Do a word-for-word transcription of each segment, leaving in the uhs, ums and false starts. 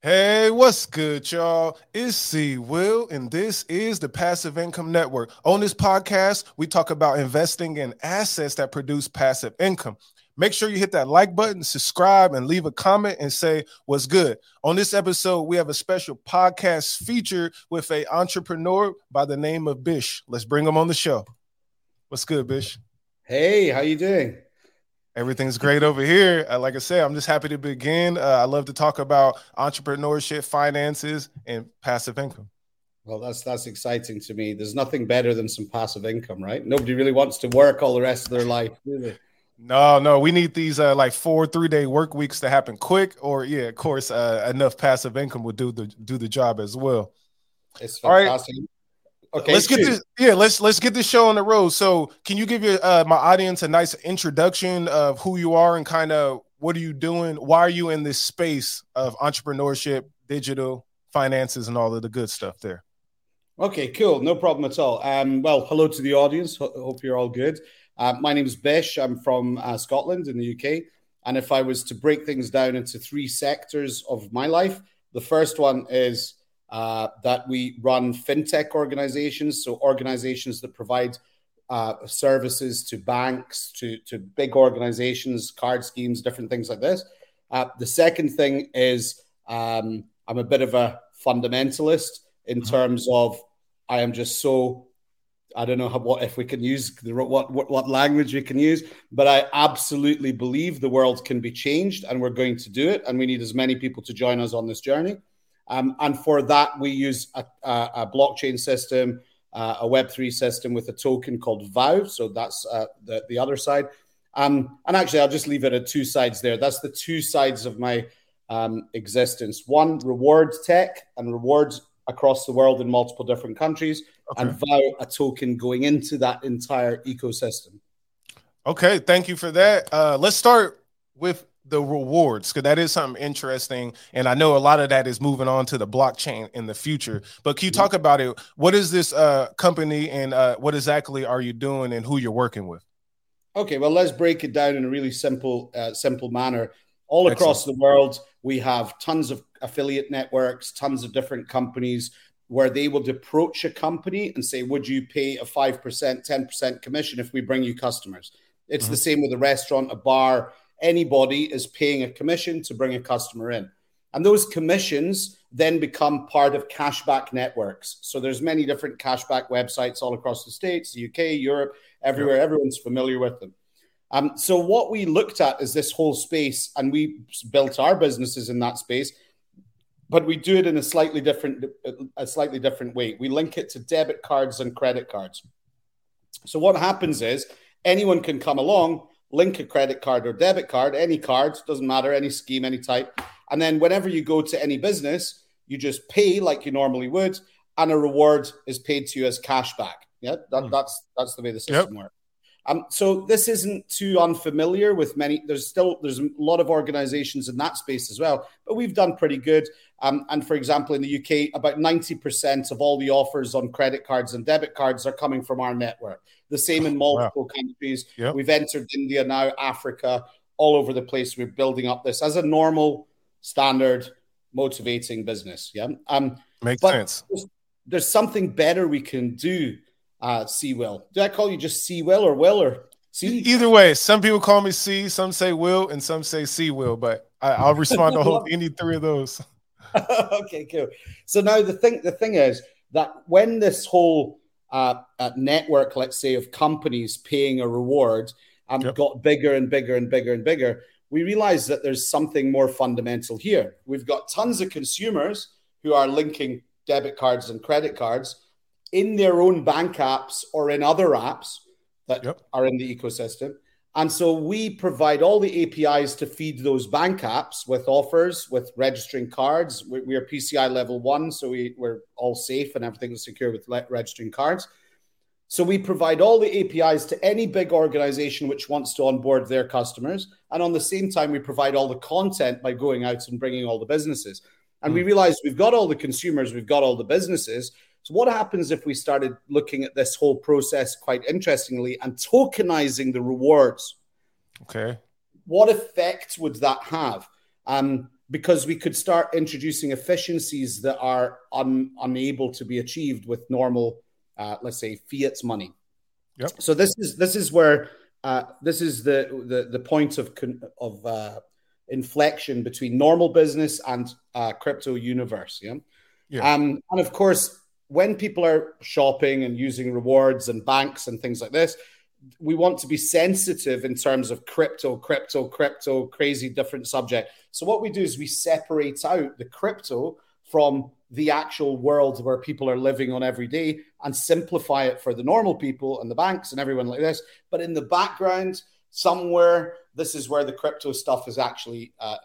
Hey, what's good, y'all? It's C. Will, and this is the Passive Income Network. On this podcast, we talk about investing in assets that produce passive income. Make sure you hit that like button, subscribe, and leave a comment and say what's good. On this episode, we have a special podcast feature with an entrepreneur by the name of Bish. Let's bring him on the show. What's good, Bish? Hey, how you doing? Everything's great over here. Uh, like I said, I'm just happy to begin. Uh, I love to talk about entrepreneurship, finances, and passive income. Well, that's that's exciting to me. There's nothing better than some passive income, right? Nobody really wants to work all the rest of their life, do they? No, no. We need these uh, like four three-day work weeks to happen quick. Or yeah, of course, uh, enough passive income would do the do the job as well. It's fantastic. All right. Okay, let's shoot. get this. Yeah, let's let's get this show on the road. So, can you give your uh, my audience a nice introduction of who you are and kind of what are you doing? Why are you in this space of entrepreneurship, digital finances, and all of the good stuff there? Okay, cool. No problem at all. Um, well, hello to the audience. Ho- hope you're all good. Uh, my name is Bish. I'm from uh, Scotland in the U K. And if I was to break things down into three sectors of my life, the first one is Uh, that we run fintech organizations, so organizations that provide uh, services to banks, to, to big organizations, card schemes, different things like this. Uh, the second thing is um, I'm a bit of a fundamentalist in terms of I am just so, I don't know how, what if we can use, the, what, what what language we can use, but I absolutely believe the world can be changed and we're going to do it, and we need as many people to join us on this journey. Um, and for that, we use a, a, a blockchain system, uh, a Web three system with a token called Vow. So that's uh, the, the other side. Um, and actually, I'll just leave it at two sides there. That's the two sides of my um, existence. One, reward tech and rewards across the world in multiple different countries. Okay. And Vow, a token going into that entire ecosystem. Okay, thank you for that. Uh, let's start with the rewards, because that is something interesting. And I know a lot of that is moving on to the blockchain in the future. But can you talk about it? What is this uh, company and uh, what exactly are you doing and who you're working with? Okay, well, let's break it down in a really simple, uh, simple manner. All across Excellent. the world, we have tons of affiliate networks, tons of different companies where they would approach a company and say, would you pay a five percent, ten percent commission if we bring you customers? It's mm-hmm. the same with a restaurant, a bar. Anybody is paying a commission to bring a customer in. And those commissions then become part of cashback networks. So there's many different cashback websites all across the States, the U K, Europe, everywhere. Yep. Everyone's familiar with them. Um, so what we looked at is this whole space, and we built our businesses in that space, but we do it in a slightly different, a slightly different way. We link it to debit cards and credit cards. So what happens is anyone can come along, link a credit card or debit card, any card, doesn't matter, any scheme, any type. And then whenever you go to any business, you just pay like you normally would, and a reward is paid to you as cashback. Yeah, that, that's that's the way the system yep. works. Um, so this isn't too unfamiliar with many. There's still, there's a lot of organizations in that space as well, but we've done pretty good. Um, and for example, in the U K, about ninety percent of all the offers on credit cards and debit cards are coming from our network. The same in multiple wow. countries. Yep. We've entered India now, Africa, all over the place. We're building up this as a normal, standard, motivating business. Yeah. Um, Makes sense. There's, there's something better we can do. Uh, C. Will. Did I call you just C. Will or Will or C? Either way, some people call me C, some say Will, and some say C. Will, but I, I'll respond to whole, any three of those. Okay, cool. So now the thing, the thing is that when this whole uh, uh, network, let's say, of companies paying a reward um, yep. got bigger and bigger and bigger and bigger, we realized that there's something more fundamental here. We've got tons of consumers who are linking debit cards and credit cards in their own bank apps or in other apps that yep. are in the ecosystem. And so we provide all the A P Is to feed those bank apps with offers, with registering cards. We, we are P C I level one, so we, we're all safe and everything is secure with le- registering cards. So we provide all the A P Is to any big organization which wants to onboard their customers. And on the same time, we provide all the content by going out and bringing all the businesses. And mm. we realized we've got all the consumers, we've got all the businesses. So what happens if we started looking at this whole process quite interestingly and tokenizing the rewards? Okay. What effect would that have? Um, because we could start introducing efficiencies that are un- unable to be achieved with normal, uh, let's say, fiat money. Yep. So this is this is where uh, this is the, the the point of of uh, inflection between normal business and uh, crypto universe. Yeah. Yeah. Um, and of course, when people are shopping and using rewards and banks and things like this, we want to be sensitive in terms of crypto, crypto, crypto, crazy different subject. So what we do is we separate out the crypto from the actual world where people are living on every day and simplify it for the normal people and the banks and everyone like this. But in the background, somewhere, this is where the crypto stuff is actually uh,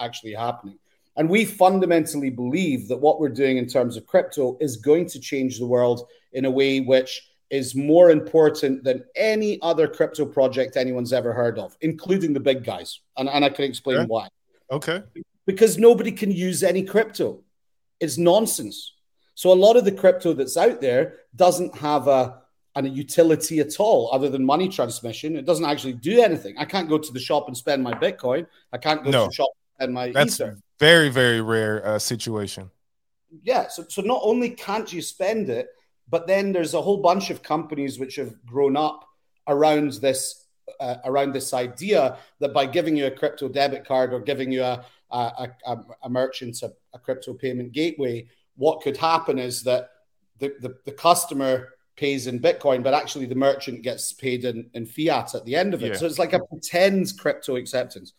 actually happening. And we fundamentally believe that what we're doing in terms of crypto is going to change the world in a way which is more important than any other crypto project anyone's ever heard of, including the big guys. And, and I can explain okay. why. Okay. Because nobody can use any crypto. It's nonsense. So a lot of the crypto that's out there doesn't have a, a utility at all other than money transmission. It doesn't actually do anything. I can't go to the shop and spend my Bitcoin. I can't go no. to the shop and spend my that's Ether. Very, very rare uh, situation. Yeah. So, so not only can't you spend it, but then there's a whole bunch of companies which have grown up around this uh, around this idea that by giving you a crypto debit card or giving you a a, a, a merchant a, a crypto payment gateway, what could happen is that the, the, the customer pays in Bitcoin, but actually the merchant gets paid in, in fiat at the end of it. Yeah. So it's like a pretend crypto acceptance.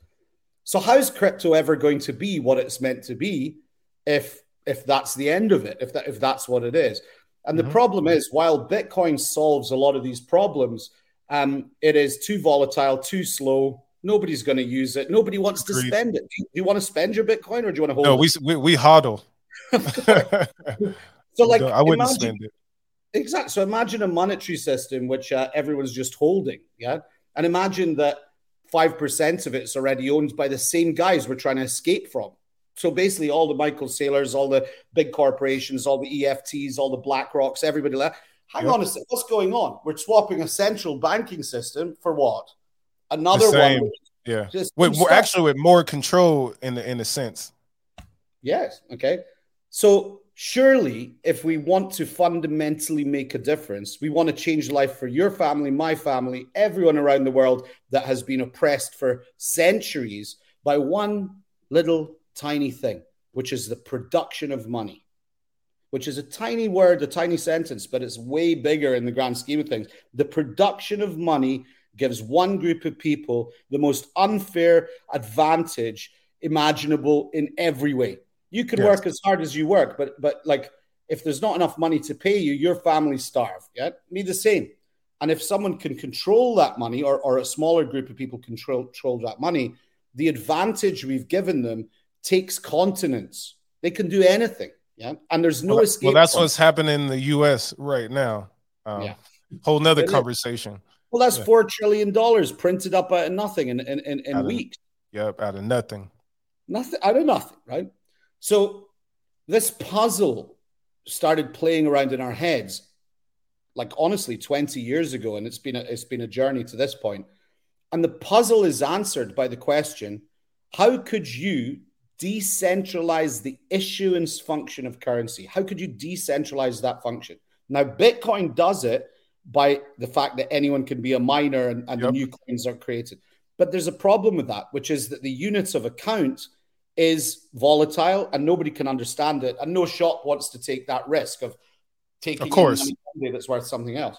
So how is crypto ever going to be what it's meant to be if if that's the end of it, if that if that's what it is? And the mm-hmm. problem is, while Bitcoin solves a lot of these problems, um, it is too volatile, too slow. Nobody's going to use it. Nobody wants Agreed. to spend it. Do you, do you want to spend your Bitcoin or do you want to hold no, it? No, we, we we hodl. So like, no, I wouldn't imagine, spend it. Exactly. So imagine a monetary system which uh, everyone's just holding. Yeah. And imagine that five percent of it's already owned by the same guys we're trying to escape from. So basically all the Michael Saylors, all the big corporations, all the E F Ts, all the Black Rocks, everybody left. Hang yep. on a second, what's going on? We're swapping a central banking system for what? Another one. Yeah. With, actually with more control in the, in a sense. Yes. Okay. So surely if we want to fundamentally make a difference, we want to change life for your family, my family, everyone around the world that has been oppressed for centuries by one little tiny thing, which is the production of money, which is a tiny word, a tiny sentence, but it's way bigger in the grand scheme of things. The production of money gives one group of people the most unfair advantage imaginable in every way. You can yes. work as hard as you work, but but like if there's not enough money to pay you, your family starve. Yeah, me the same. And if someone can control that money, or, or a smaller group of people control, control that money, the advantage we've given them takes continents. They can do anything. Yeah. And there's no well, escape. Well, that's what's happening in the U S right now. Um, yeah. Whole nother conversation. Well, that's yeah. four trillion dollars printed up out of nothing in, in, in, in weeks. Yep. Out of nothing. Nothing. Out of nothing. Right. So this puzzle started playing around in our heads, like honestly, twenty years ago. And it's been a, it's been a journey to this point. And the puzzle is answered by the question, how could you decentralize the issuance function of currency? How could you decentralize that function? Now, Bitcoin does it by the fact that anyone can be a miner and, and yep. the new coins are created. But there's a problem with that, which is that the units of account is volatile and nobody can understand it. And no shop wants to take that risk of taking of course. in money that's worth something else.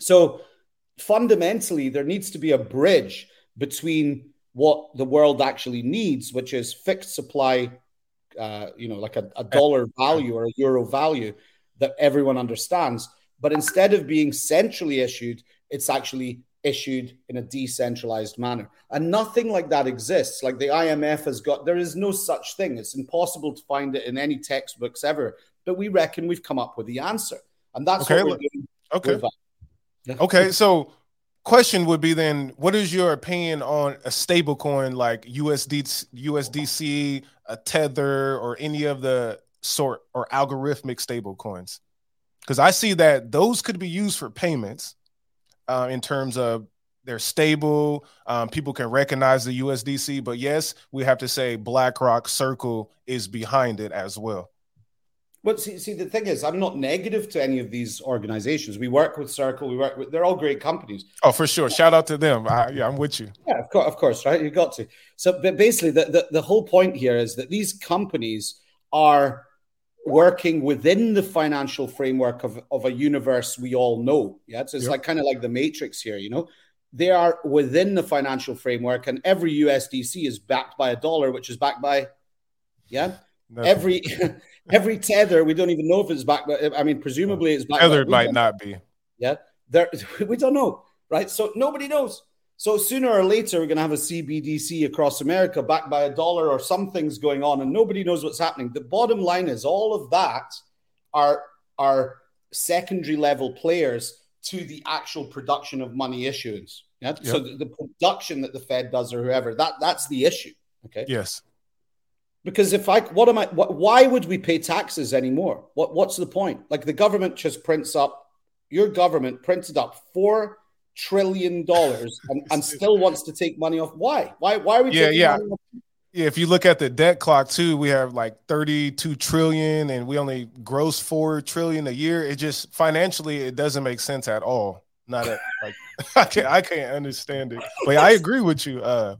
So fundamentally, there needs to be a bridge between what the world actually needs, which is fixed supply, uh, you know, like a, a dollar value or a euro value that everyone understands. But instead of being centrally issued, it's actually issued in a decentralized manner. And nothing like that exists. Like the I M F has got, there is no such thing. It's impossible to find it in any textbooks ever. But we reckon we've come up with the answer. And that's okay, what we're doing. Okay. With okay, so... Question would be then, what is your opinion on a stable coin like U S D, U S D C, a Tether, or any of the sort or algorithmic stable coins? Because I see that those could be used for payments uh, in terms of They're stable. Um, people can recognize the U S D C. But yes, we have to say BlackRock Circle is behind it as well. Well, see, see, the thing is, I'm not negative to any of these organizations. We work with Circle. We work with, they're all great companies. Oh, for sure. Shout out to them. I, yeah, I'm with you. Yeah, of course, of course, right? You got to. So, but basically, the, the, the whole point here is that these companies are working within the financial framework of, of a universe we all know. Yeah, so it's yep. like kind of like the Matrix here, you know? They are within the financial framework, and every U S D C is backed by a dollar, which is backed by, yeah? Nothing. Every every tether, we don't even know if it's back. I mean, presumably it's back. Tether might not be. Yeah, there we don't know, right? So nobody knows. So sooner or later, we're going to have a C B D C across America backed by a dollar, or something's going on, and nobody knows what's happening. The bottom line is all of that are are secondary level players to the actual production of money issuance. Yeah, yep. So the, the production that the Fed does or whoever that that's the issue. Okay. Yes. Because if I, what am I, what, why would we pay taxes anymore? What, what's the point? Like the government just prints up, your government printed up four trillion dollars and, and still wants to take money off. Why? Why, why are we yeah, taking yeah. money off? Yeah, if you look at the debt clock too, we have like thirty-two trillion and we only gross four trillion a year. It just, financially, it doesn't make sense at all. Not at, like, I can't, I can't understand it. But I agree with you. Uh,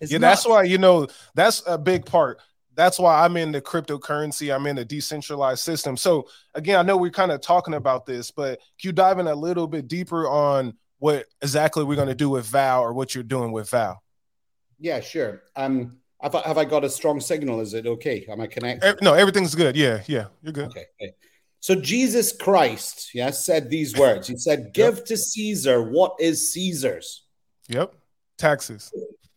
It's yeah, not- that's why, you know, that's a big part. That's why I'm in the cryptocurrency. I'm in a decentralized system. So, again, I know we're kind of talking about this, but can you dive in a little bit deeper on what exactly we're going to do with Vow or what you're doing with Vow? Yeah, sure. Um, have I, have I got a strong signal? Is it okay? Am I connected? No, everything's good. Yeah, yeah, you're good. Okay. okay. So Jesus Christ, yeah, said these words. He said, give yep. to Caesar what is Caesar's. Yep. Taxes.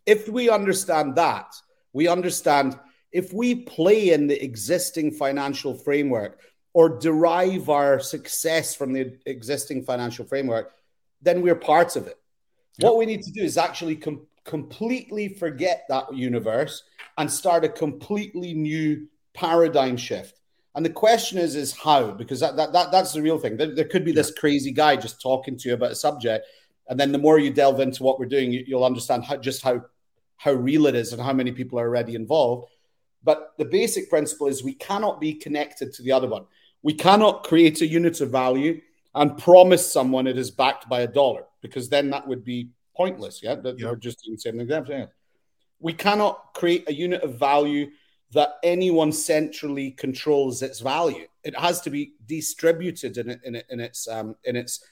If we understand that, we understand if we play in the existing financial framework or derive our success from the existing financial framework, then we're part of it. Yep. What we need to do is actually com- completely forget that universe and start a completely new paradigm shift. And the question is, is how? Because that, that, that that's the real thing. There, there could be this crazy guy just talking to you about a subject. And then the more you delve into what we're doing, you, you'll understand how, just how how real it is and how many people are already involved. But the basic principle is we cannot be connected to the other one. We cannot create a unit of value and promise someone it is backed by a dollar, because then that would be pointless. Yeah, that yep. we're just doing the same example. We cannot create a unit of value that anyone centrally controls its value. It has to be distributed in in, in its um, in its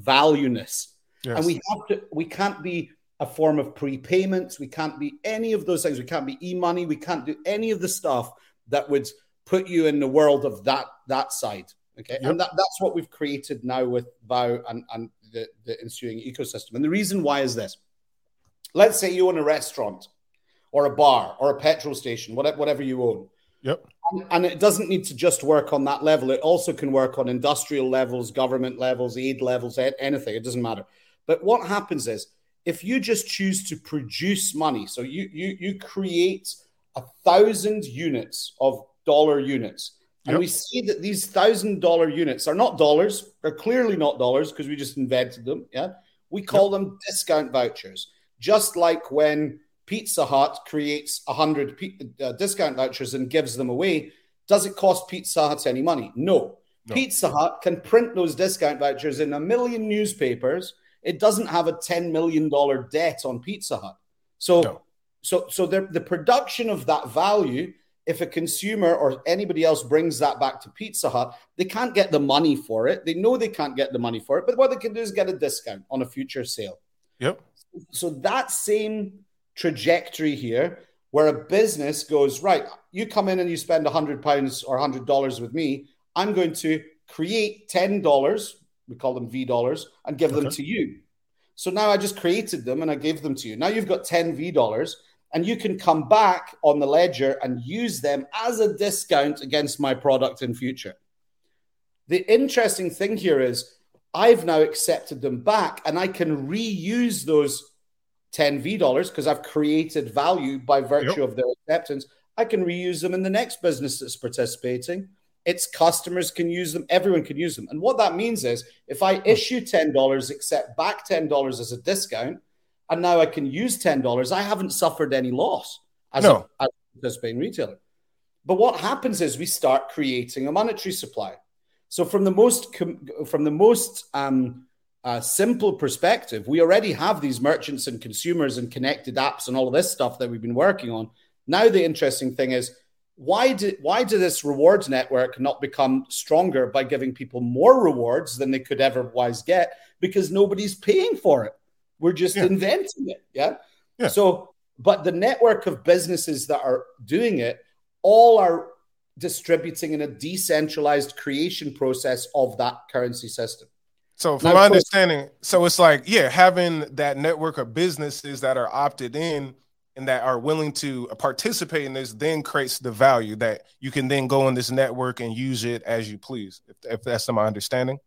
valueness. Yes. And we have to. We can't be a form of prepayments. We can't be any of those things. We can't be e-money. We can't do any of the stuff that would put you in the world of that that side. Okay, yep. and that, that's what we've created now with Vow and, and the, the ensuing ecosystem. And the reason why is this: let's say you own a restaurant, or a bar, or a petrol station, whatever whatever you own. Yep. And, and it doesn't need to just work on that level. It also can work on industrial levels, government levels, aid levels, anything. It doesn't matter. But what happens is if you just choose to produce money, so you you you create a thousand units of dollar units. And yep. we see that these thousand dollar units are not dollars. They're clearly not dollars because we just invented them. Yeah. We call yep. them discount vouchers, just like when Pizza Hut creates a hundred p- uh, discount vouchers and gives them away. Does it cost Pizza Hut any money? No. no. Pizza Hut can print those discount vouchers in a million newspapers. It doesn't have a ten million dollars debt on Pizza Hut. So, no. so, so the, the production of that value, if a consumer or anybody else brings that back to Pizza Hut, they can't get the money for it. They know they can't get the money for it, but what they can do is get a discount on a future sale. Yep. So that same trajectory here, where a business goes, right, you come in and you spend one hundred pounds or one hundred dollars with me, I'm going to create ten dollars, we call them V dollars, and give okay. them to you. So now I just created them and I gave them to you. Now you've got ten V dollars and you can come back on the ledger and use them as a discount against my product in future. The interesting thing here is I've now accepted them back and I can reuse those ten V dollars because I've created value by virtue yep. of their acceptance. I can reuse them in the next business that's participating Its customers can use them. Everyone can use them. And what that means is if I issue ten dollars, accept back ten dollars as a discount, and now I can use ten dollars, I haven't suffered any loss as no. a, as a participating retailer. But what happens is we start creating a monetary supply. So from the most from the most um, uh, simple perspective, we already have these merchants and consumers and connected apps and all of this stuff that we've been working on. Now the interesting thing is, why did why did this rewards network not become stronger by giving people more rewards than they could otherwise get? Because nobody's paying for it. We're just yeah. inventing it. Yeah? yeah. So, but the network of businesses that are doing it all are distributing in a decentralized creation process of that currency system. So from now, my understanding, so it's like, yeah, having that network of businesses that are opted in and that are willing to participate in this then creates the value that you can then go in this network and use it as you please, if, if that's my understanding.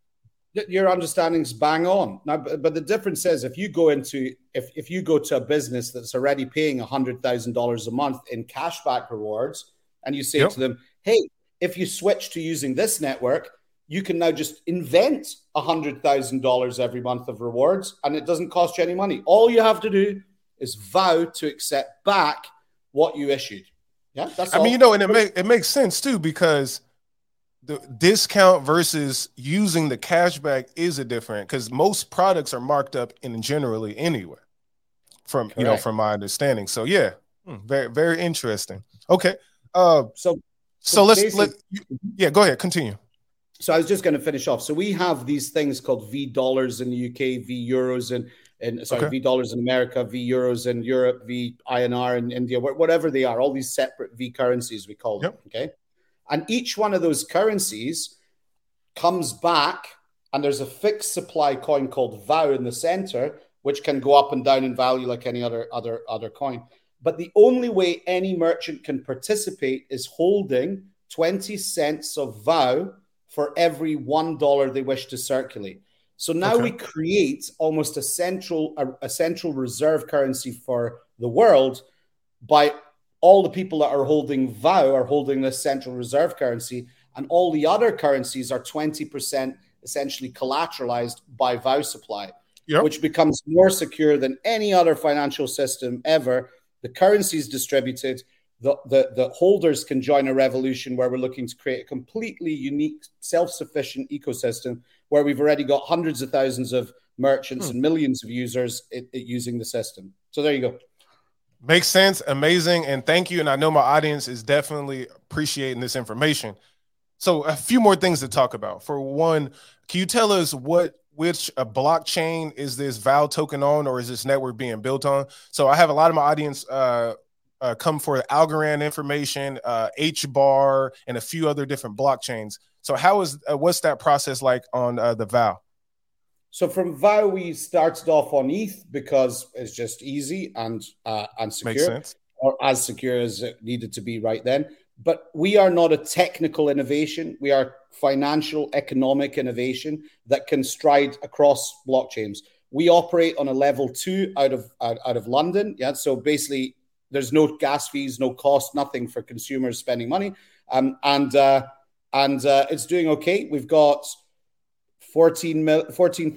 Your understanding's bang on. Now, but the difference is if you go into, if, if you go to a business that's already paying one hundred thousand dollars a month in cashback rewards, and you say yep. to them, hey, if you switch to using this network, you can now just invent one hundred thousand dollars every month of rewards, and it doesn't cost you any money. All you have to do is vow to accept back what you issued. Yeah, that's I all. mean, you know, and it, make, it makes sense, too, because the discount versus using the cashback is a different, because most products are marked up in generally anyway, from, Correct. you know, from my understanding. So, yeah, hmm. very, very interesting. Okay. Uh, so, so, so let's, let, yeah, go ahead, continue. So I was just going to finish off. So we have these things called V dollars in the U K, V euros in, in sorry, okay. V dollars in America, V euros in Europe, V I N R in India, whatever they are, all these separate V currencies we call them, yep. okay? And each one of those currencies comes back, and there's a fixed supply coin called Vow in the center, which can go up and down in value like any other other other coin. But the only way any merchant can participate is holding twenty cents of Vow for every one dollar they wish to circulate. So now okay. we create almost a central a, a central reserve currency for the world. By all the people that are holding Vow are holding this central reserve currency, and all the other currencies are twenty percent essentially collateralized by Vow supply, yep. which becomes more secure than any other financial system ever. The currency is distributed. The, the, the holders can join a revolution where we're looking to create a completely unique, self-sufficient ecosystem where we've already got hundreds of thousands of merchants hmm. and millions of users it, it using the system. So there you go. Makes sense. Amazing. And thank you. And I know my audience is definitely appreciating this information. So a few more things to talk about. For one, can you tell us what which a blockchain is this Vow token on, or is this network being built on? So I have a lot of my audience uh, uh, come for Algorand information, uh, H B A R, and a few other different blockchains. So how is uh, what's that process like on uh, the Vow? So from Vow, we started off on E T H because it's just easy and uh, and secure. Makes sense. Or as secure as it needed to be right then. But we are not a technical innovation. We are financial economic innovation that can stride across blockchains. We operate on a level two out of out, out of London. Yeah. So basically, there's no gas fees, no cost, nothing for consumers spending money. Um, and uh, and uh, it's doing okay. We've got fourteen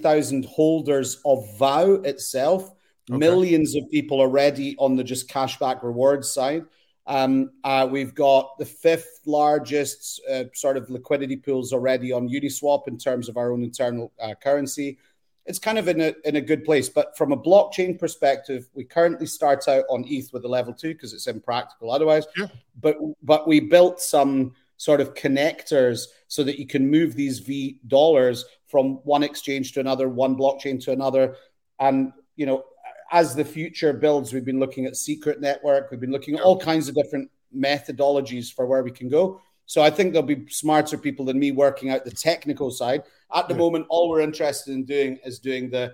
thousand holders of Vow itself, okay. millions of people already on the just cashback rewards side. Um, uh, we've got the fifth largest uh, sort of liquidity pools already on Uniswap in terms of our own internal uh, currency. It's kind of in a in a good place. But from a blockchain perspective, we currently start out on E T H with a level two because it's impractical otherwise. Yeah. But but we built some sort of connectors so that you can move these V dollars from one exchange to another, one blockchain to another, and you know. As the future builds, we've been looking at secret network. We've been looking at all kinds of different methodologies for where we can go. So I think there'll be smarter people than me working out the technical side. At the yeah. moment, all we're interested in doing is doing the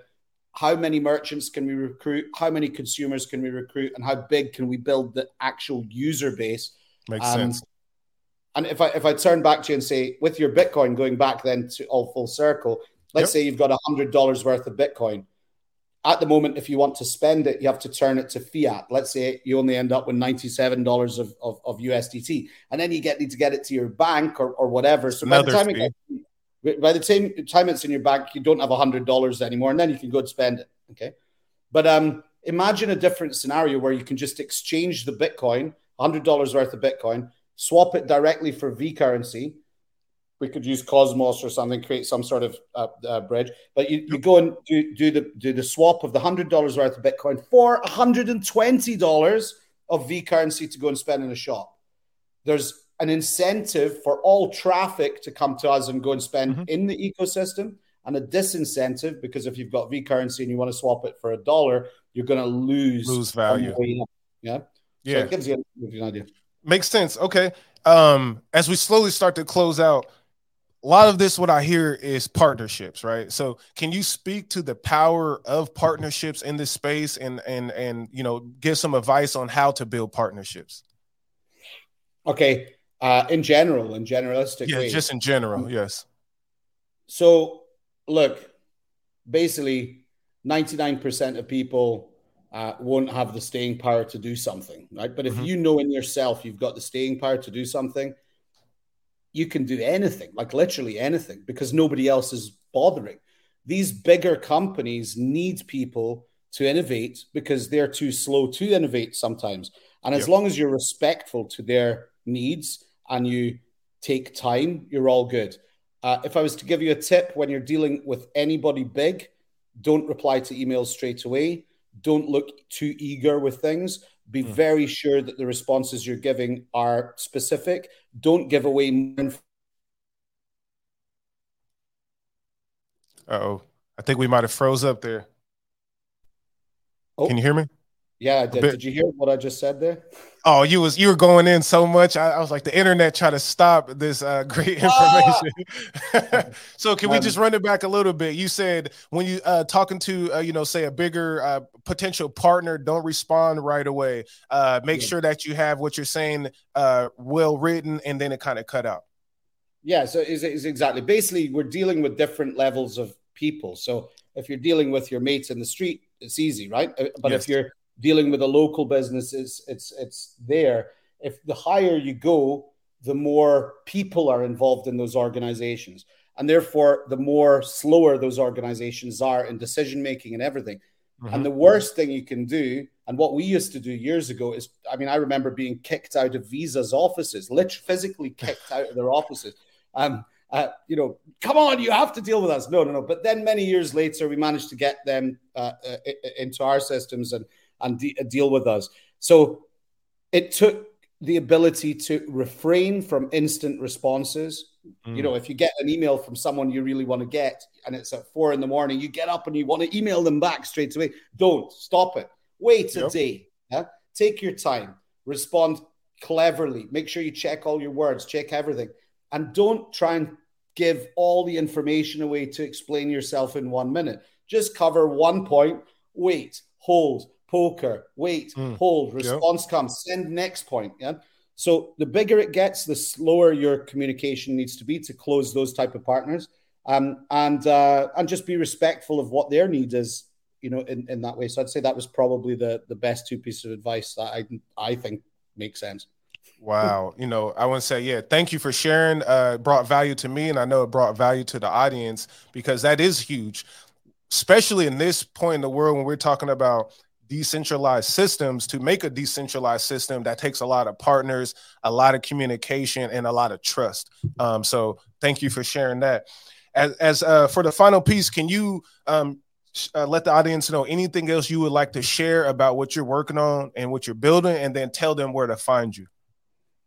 how many merchants can we recruit, how many consumers can we recruit, and how big can we build the actual user base. Makes um, sense. And if I if I turn back to you and say, with your Bitcoin, going back then to all full circle, let's yep. say you've got one hundred dollars worth of Bitcoin. At the moment, if you want to spend it, you have to turn it to fiat. Let's say you only end up with ninety-seven dollars of, of, of U S D T. And then you get need to get it to your bank or, or whatever. So by the, time it gets, by the time, time it's in your bank, you don't have one hundred dollars anymore. And then you can go and spend it. Okay. But um, imagine a different scenario where you can just exchange the Bitcoin, one hundred dollars worth of Bitcoin, swap it directly for V currency. We could use Cosmos or something, create some sort of uh, uh, bridge. But you, you go and do, do the do the swap of the one hundred dollars worth of Bitcoin for one hundred twenty dollars of V currency to go and spend in a shop. There's an incentive for all traffic to come to us and go and spend mm-hmm. in the ecosystem, and a disincentive because if you've got V currency and you want to swap it for a dollar, you're going to lose, lose value. Yeah. Yeah. So it gives you an idea. Makes sense. Okay. Um, as we slowly start to close out, a lot of this, what I hear is partnerships, right? So can you speak to the power of partnerships in this space and, and, and, you know, give some advice on how to build partnerships? Okay. Uh, in general, in generalistic yeah, ways. Just in general. Yes. So look, basically ninety-nine percent of people uh, won't have the staying power to do something, right? But if mm-hmm. you know in yourself, you've got the staying power to do something, you can do anything, like literally anything, because nobody else is bothering. These bigger companies need people to innovate because they're too slow to innovate sometimes. And yep. as long as you're respectful to their needs and you take time, you're all good. Uh, if I was to give you a tip, when you're dealing with anybody big, don't reply to emails straight away. Don't look too eager with things. Be mm. very sure that the responses you're giving are specific. Don't give away more information. Uh-oh. I think we might have froze up there. Oh. Can you hear me? Yeah, I did. Did you hear what I just said there? Oh, you was you were going in so much. I, I was like, the internet tried to stop this uh, great information. Ah! So can we just run it back a little bit? You said when you uh, talking to, uh, you know, say a bigger uh, potential partner, don't respond right away. Uh, make yeah. sure that you have what you're saying uh, well written, and then it kind of cut out. Yeah, so is is exactly. Basically, we're dealing with different levels of people. So if you're dealing with your mates in the street, it's easy, right? But yes. if you're dealing with a local business, it's, it's, it's there. If the higher you go, the more people are involved in those organizations. And therefore, the more slower those organizations are in decision-making and everything. Mm-hmm. And the worst thing you can do, and what we used to do years ago is, I mean, I remember being kicked out of Visa's offices, literally physically kicked out of their offices. Um, uh, you know, come on, you have to deal with us. No, no, no. But then many years later, we managed to get them uh, uh, into our systems and and de- deal with us. So it took the ability to refrain from instant responses. Mm. You know, if you get an email from someone you really want to get, and it's at four in the morning, you get up and you want to email them back straight away. Don't. Stop it. Wait yep. a day. Yeah? Take your time. Respond cleverly. Make sure you check all your words. Check everything. And don't try and give all the information away to explain yourself in one minute. Just cover one point. Wait. Hold. Poker, wait, mm. hold, response yep. comes, send next point. Yeah. So the bigger it gets, the slower your communication needs to be to close those type of partners. Um, and uh, and just be respectful of what their need is, you know, in, in that way. So I'd say that was probably the, the best two pieces of advice that I I think makes sense. Wow. You know, I want to say, yeah, thank you for sharing. Uh, it brought value to me, and I know it brought value to the audience, because that is huge, especially in this point in the world when we're talking about decentralized systems. To make a decentralized system, that takes a lot of partners, a lot of communication, and a lot of trust. Um, so thank you for sharing that. As, as uh, for the final piece, can you um, sh- uh, let the audience know anything else you would like to share about what you're working on and what you're building, and then tell them where to find you?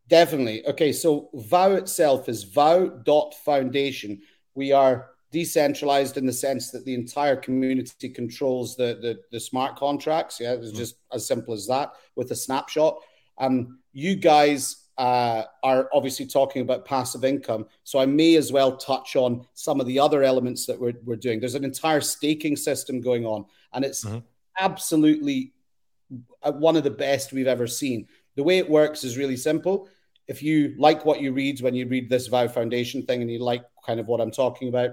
Definitely. Okay, so Vow itself is vow dot foundation. We are decentralized in the sense that the entire community controls the, the, the smart contracts. Yeah, it's just as simple as that with a snapshot. Um, you guys uh, are obviously talking about passive income, so I may as well touch on some of the other elements that we're, we're doing. There's an entire staking system going on, and it's mm-hmm. absolutely one of the best we've ever seen. The way it works is really simple. If you like what you read when you read this Vow Foundation thing and you like kind of what I'm talking about,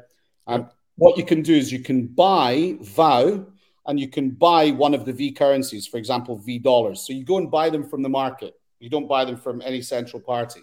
Um, what you can do is you can buy Vow and you can buy one of the V currencies, for example, V dollars. So you go and buy them from the market. You don't buy them from any central party.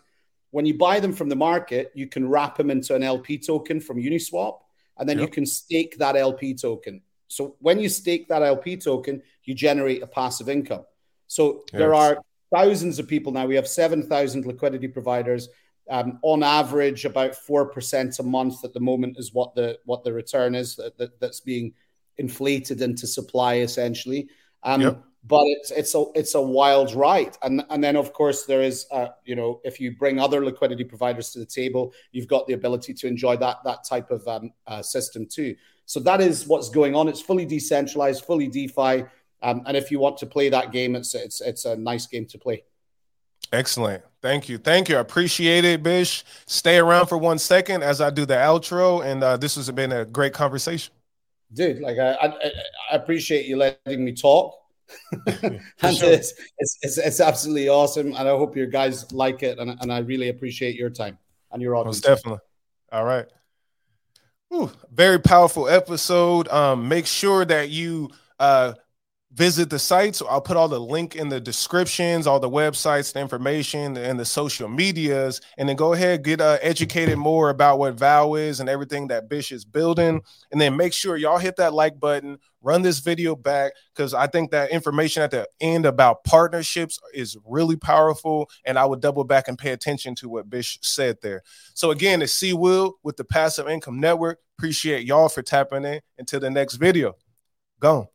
When you buy them from the market, you can wrap them into an L P token from Uniswap, and then yep. you can stake that L P token. So when you stake that L P token, you generate a passive income. So yes. there are thousands of people now. We have seven thousand liquidity providers. Um, on average, about four percent a month at the moment is what the what the return is that, that, that's being inflated into supply, essentially. Um, yep. But it's it's a it's a wild ride, and and then of course there is uh, you know if you bring other liquidity providers to the table, you've got the ability to enjoy that that type of um, uh, system too. So that is what's going on. It's fully decentralized, fully DeFi, um, and if you want to play that game, it's it's it's a nice game to play. Excellent. Thank you. Thank you. I appreciate it, Bish. Stay around for one second as I do the outro, and uh, this has been a great conversation. Dude, like I, I, I appreciate you letting me talk. and sure. it's, it's, it's it's absolutely awesome, and I hope you guys like it, and, and I really appreciate your time and your audience. Most definitely. All right. Ooh, very powerful episode. Um, make sure that you uh, visit the site. So I'll put all the link in the descriptions, all the websites, the information, and the social medias, and then go ahead, get uh, educated more about what Vow is and everything that Bish is building. And then make sure y'all hit that like button, run this video back, because I think that information at the end about partnerships is really powerful. And I would double back and pay attention to what Bish said there. So again, it's C. Will with the Passive Income Network. Appreciate y'all for tapping in. Until the next video. Gone.